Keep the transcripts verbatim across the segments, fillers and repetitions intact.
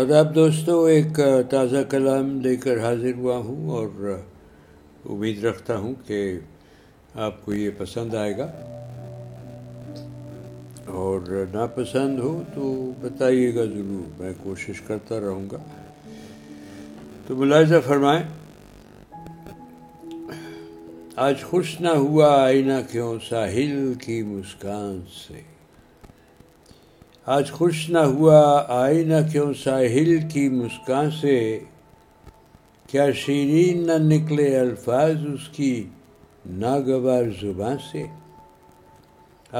آداب دوستو، ایک تازہ کلام لے کر حاضر ہوا ہوں اور امید رکھتا ہوں کہ آپ کو یہ پسند آئے گا، اور ناپسند ہو تو بتائیے گا ضرور، میں کوشش کرتا رہوں گا۔ تو ملاحظہ فرمائیں، آج خوش نہ ہوا آئینہ کیوں ساحل کی مسکان سے، آج خوش نہ ہوا آئینہ کیوں ساحل کی مسکان سے، کیا شیرین نہ نکلے الفاظ اس کی ناگوار زبان سے۔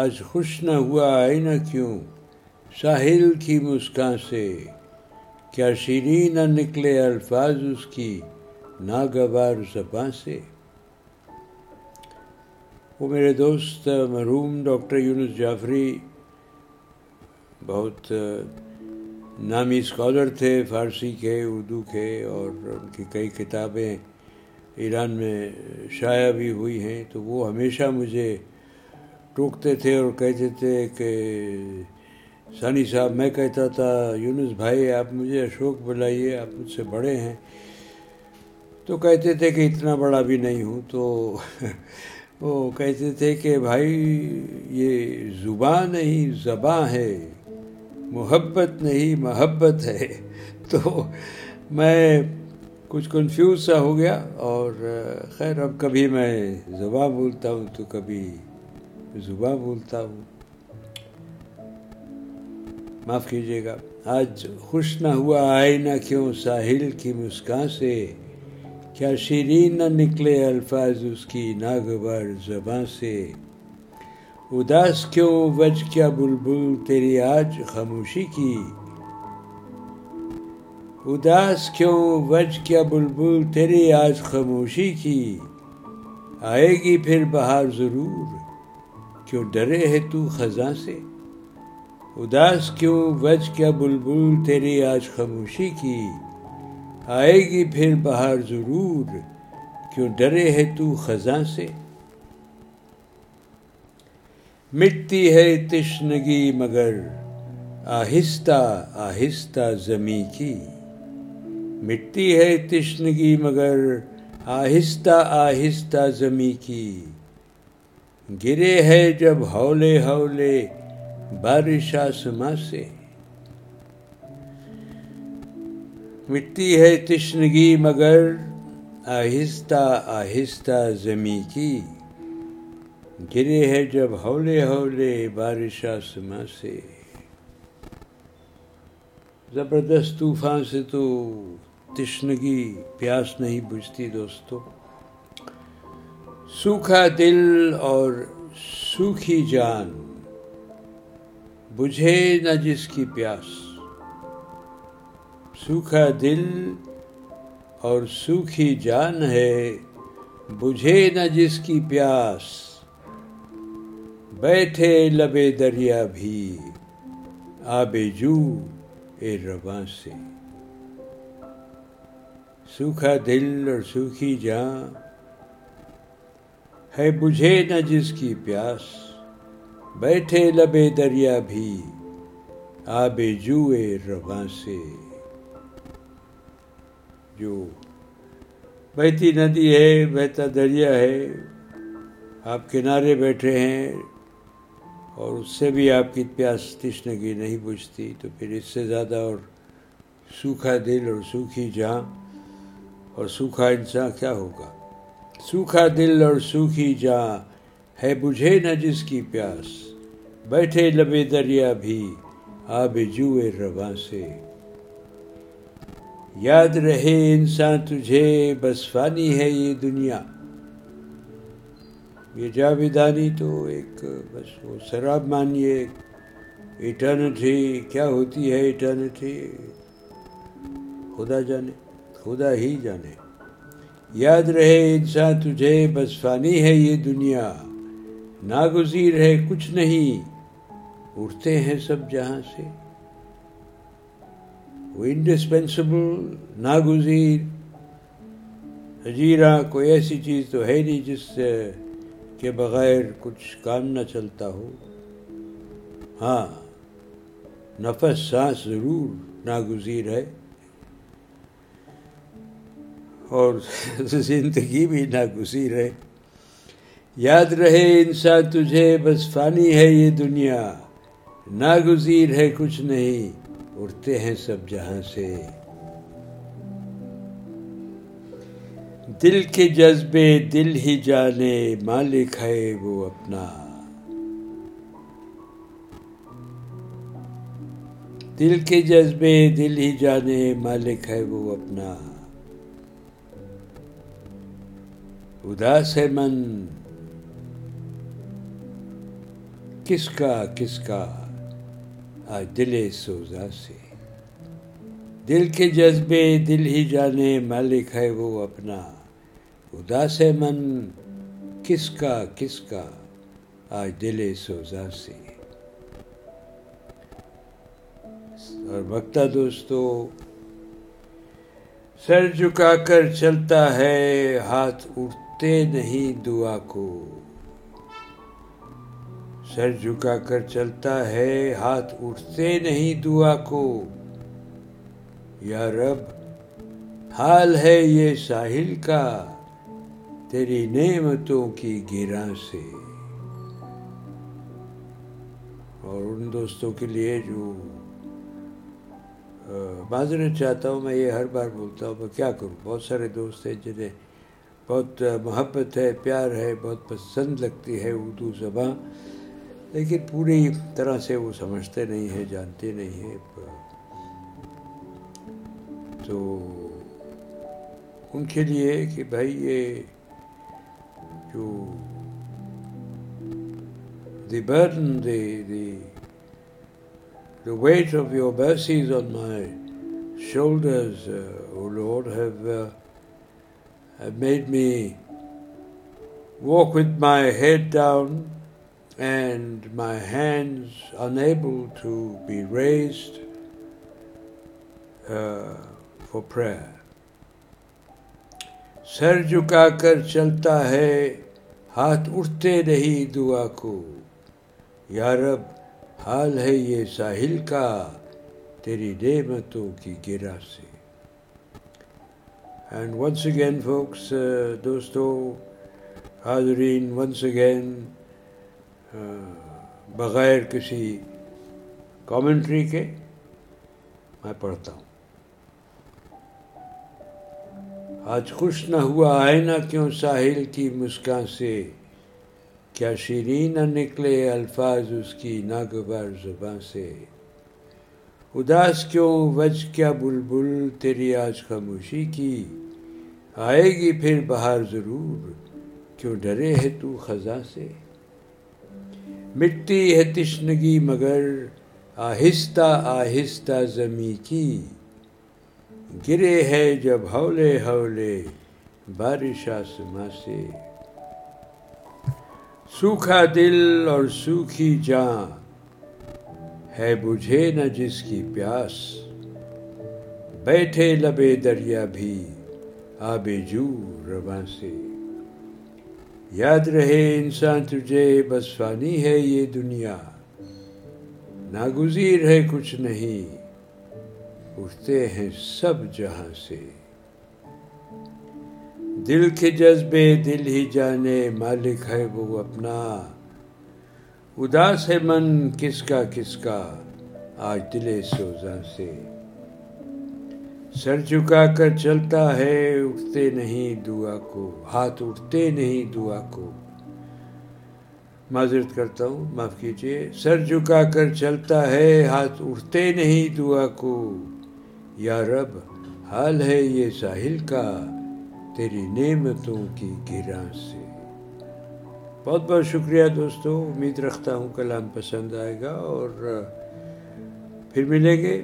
آج خوش نہ ہوا آئینہ کیوں ساحل کی مسکان سے، کیا شیرین نہ نکلے الفاظ اس کی ناگوار زبان سے۔ وہ میرے دوست مرحوم ڈاکٹر یونس جعفری بہت نامی اسکالر تھے، فارسی کے، اردو کے، اور ان کی کئی کتابیں ایران میں شائع بھی ہوئی ہیں۔ تو وہ ہمیشہ مجھے ٹوکتے تھے اور کہتے تھے کہ ثانی صاحب، میں کہتا تھا یونس بھائی آپ مجھے اشوک بلائیے، آپ مجھ سے بڑے ہیں، تو کہتے تھے کہ اتنا بڑا بھی نہیں ہوں۔ تو وہ کہتے تھے کہ بھائی یہ زبان نہیں زباں ہے، محبت نہیں محبت ہے۔ تو میں کچھ کنفیوز سا ہو گیا، اور خیر اب کبھی میں زباں بولتا ہوں تو کبھی زباں بولتا ہوں، معاف کیجیے گا۔ آج خوش نہ ہوا آئینہ کیوں ساحل کی مسکان سے، کیا شیرین نہ نکلے الفاظ اس کی ناگوار زبان سے۔ اداس کیوں وج کیا بلبل تیری آج خاموشی کی، اداس کیوں وج کیا بلبل تیری آج خاموشی کی، آئے گی پھر بہار ضرور کیوں ڈرے ہے تو خزاں سے۔ اداس کیوں وج کیا بلبل تیری آج خاموشی کی، آئے گی پھر بہار ضرور کیوں ڈرے ہے تو خزاں سے۔ مٹتی ہے تشنگی مگر آہستہ آہستہ زمیں کی، مٹتی ہے تشنگی مگر آہستہ آہستہ زمیں کی، گرے ہے جب ہولے ہولے بارش آسماں سے۔ مٹتی ہے تشنگی مگر آہستہ آہستہ زمیں کی، گرے ہے جب ہولے ہولے بارش آسماں سے۔ زبردست طوفان سے تو تشنگی پیاس نہیں بجھتی دوستو، سوکھا دل اور سوکھی جان، بجھے نہ جس کی پیاس۔ سوکھا دل اور سوکھی جان ہے، بجھے نہ جس کی پیاس، بیٹھے لب دریا بھی آب جو اے رواں سے۔ سوکھا دل اور سوکھی جاں ہے، بجھے نہ جس کی پیاس، بیٹھے لب دریا بھی آب جو اے رواں سے۔ جو بہتی ندی ہے، بہتا دریا ہے، آپ کنارے بیٹھے ہیں اور اس سے بھی آپ کی پیاس تشنگی نہیں بجھتی، تو پھر اس سے زیادہ اور سوکھا دل اور سوکھی جاں اور سوکھا انسان کیا ہوگا۔ سوکھا دل اور سوکھی جاں ہے، بجھے نہ جس کی پیاس، بیٹھے لب دریا بھی آب جو رواں سے۔ یاد رہے انسان تجھے بس فانی ہے یہ دنیا، یہ جاویدانی تو ایک بس وہ سراب مانیے، ایٹرنٹی کیا ہوتی ہے، ایٹرنٹی خدا جانے، خدا ہی جانے۔ یاد رہے انسان تجھے بس فانی ہے یہ دنیا، ناگزیر ہے کچھ نہیں اڑتے ہیں سب جہاں سے۔ وہ انڈسپینسیبل، ناگزیر، اجیرہ، کوئی ایسی چیز تو ہے نہیں جس سے کے بغیر کچھ کام نہ چلتا ہو۔ ہاں نفس سانس ضرور ناگزیر ہے اور زندگی بھی ناگزیر ہے. یاد رہے انسان تجھے بس فانی ہے یہ دنیا، ناگزیر ہے کچھ نہیں، اڑتے ہیں سب جہاں سے. دل کے جذبے دل ہی جانے، مالک ہے وہ اپنا. دل کے جذبے دل ہی جانے، مالک ہے وہ اپنا. اداس ہے من کس کا کس کا آج دل سوزا سے. دل کے جذبے دل ہی جانے، مالک ہے وہ اپنا. اداس ہے من کس کا کس کا آج دل سوزا سے. اور بھکتا دوستو، سر جھکا کر چلتا ہے، ہاتھ اٹھتے نہیں دعا کو. سر جھکا کر چلتا ہے، ہاتھ اٹھتے نہیں دعا کو. یا رب حال ہے یہ ساحل کا، تیری نعمتوں کی گراں سے. اور ان دوستوں کے لیے جو معذرت چاہتا ہوں، میں یہ ہر بار بولتا ہوں، میں کیا کروں، بہت سارے دوست ہیں جنہیں بہت محبت ہے، پیار ہے، بہت پسند لگتی ہے اردو زبان، لیکن پوری طرح سے وہ سمجھتے نہیں ہیں، جانتے نہیں ہیں. تو ان کے لیے کہ بھائی یہ جو the burden the the The weight of your mercy is on my shoulders, uh, O Lord, have, uh, have made me walk with my head down and my hands unable to be raised uh, for prayer. Sar jhuka kar chalta hai, haath uthte nahi dua ko. Ya Rab, حال ہے یہ ساحل کا، تیری نعمتوں کی گراں سے. And once again focus, دوستو حاضرین، ونس اگین بغیر کسی کامنٹری کے میں پڑھتا ہوں. آج خوش نہ ہوا آئینہ کیوں ساحل کی مسکان سے، کیا شیرین نہ نکلے الفاظ اس کی ناگوار زباں سے. اداس کیوں وجہ کیا بلبل تیری آج خاموشی کی، آئے گی پھر بہار ضرور، کیوں ڈرے ہے تو خزاں سے. مٹتی ہے تشنگی مگر آہستہ آہستہ زمیں کی، گرے ہے جب ہولے ہولے بارش آسماں سے. سوکھا دل اور سوکھی جاں ہے، بجھے نہ جس کی پیاس، بیٹھے لبے دریا بھی آب جو رواں سے. یاد رہے انسان تجھے بس فانی ہے یہ دنیا، ناگزیر ہے کچھ نہیں، اٹھتے ہیں سب جہاں سے. دل کے جذبے دل ہی جانے، مالک ہے وہ اپنا. اداس ہے من کس کا کس کا آج دل سوزاں سے. سر جھکا کر چلتا ہے، اٹھتے نہیں دعا کو، ہاتھ اٹھتے نہیں دعا کو. معذرت کرتا ہوں، معاف کیجیے. سر جھکا کر چلتا ہے، ہاتھ اٹھتے نہیں دعا کو. یا رب حال ہے یہ ساحل کا، تیری نعمتوں کی گراں سے. بہت بہت شکریہ دوستو، امید رکھتا ہوں کلام پسند آئے گا، اور پھر ملیں گے،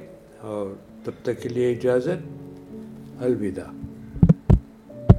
اور تب تک کے لیے اجازت، الوداع.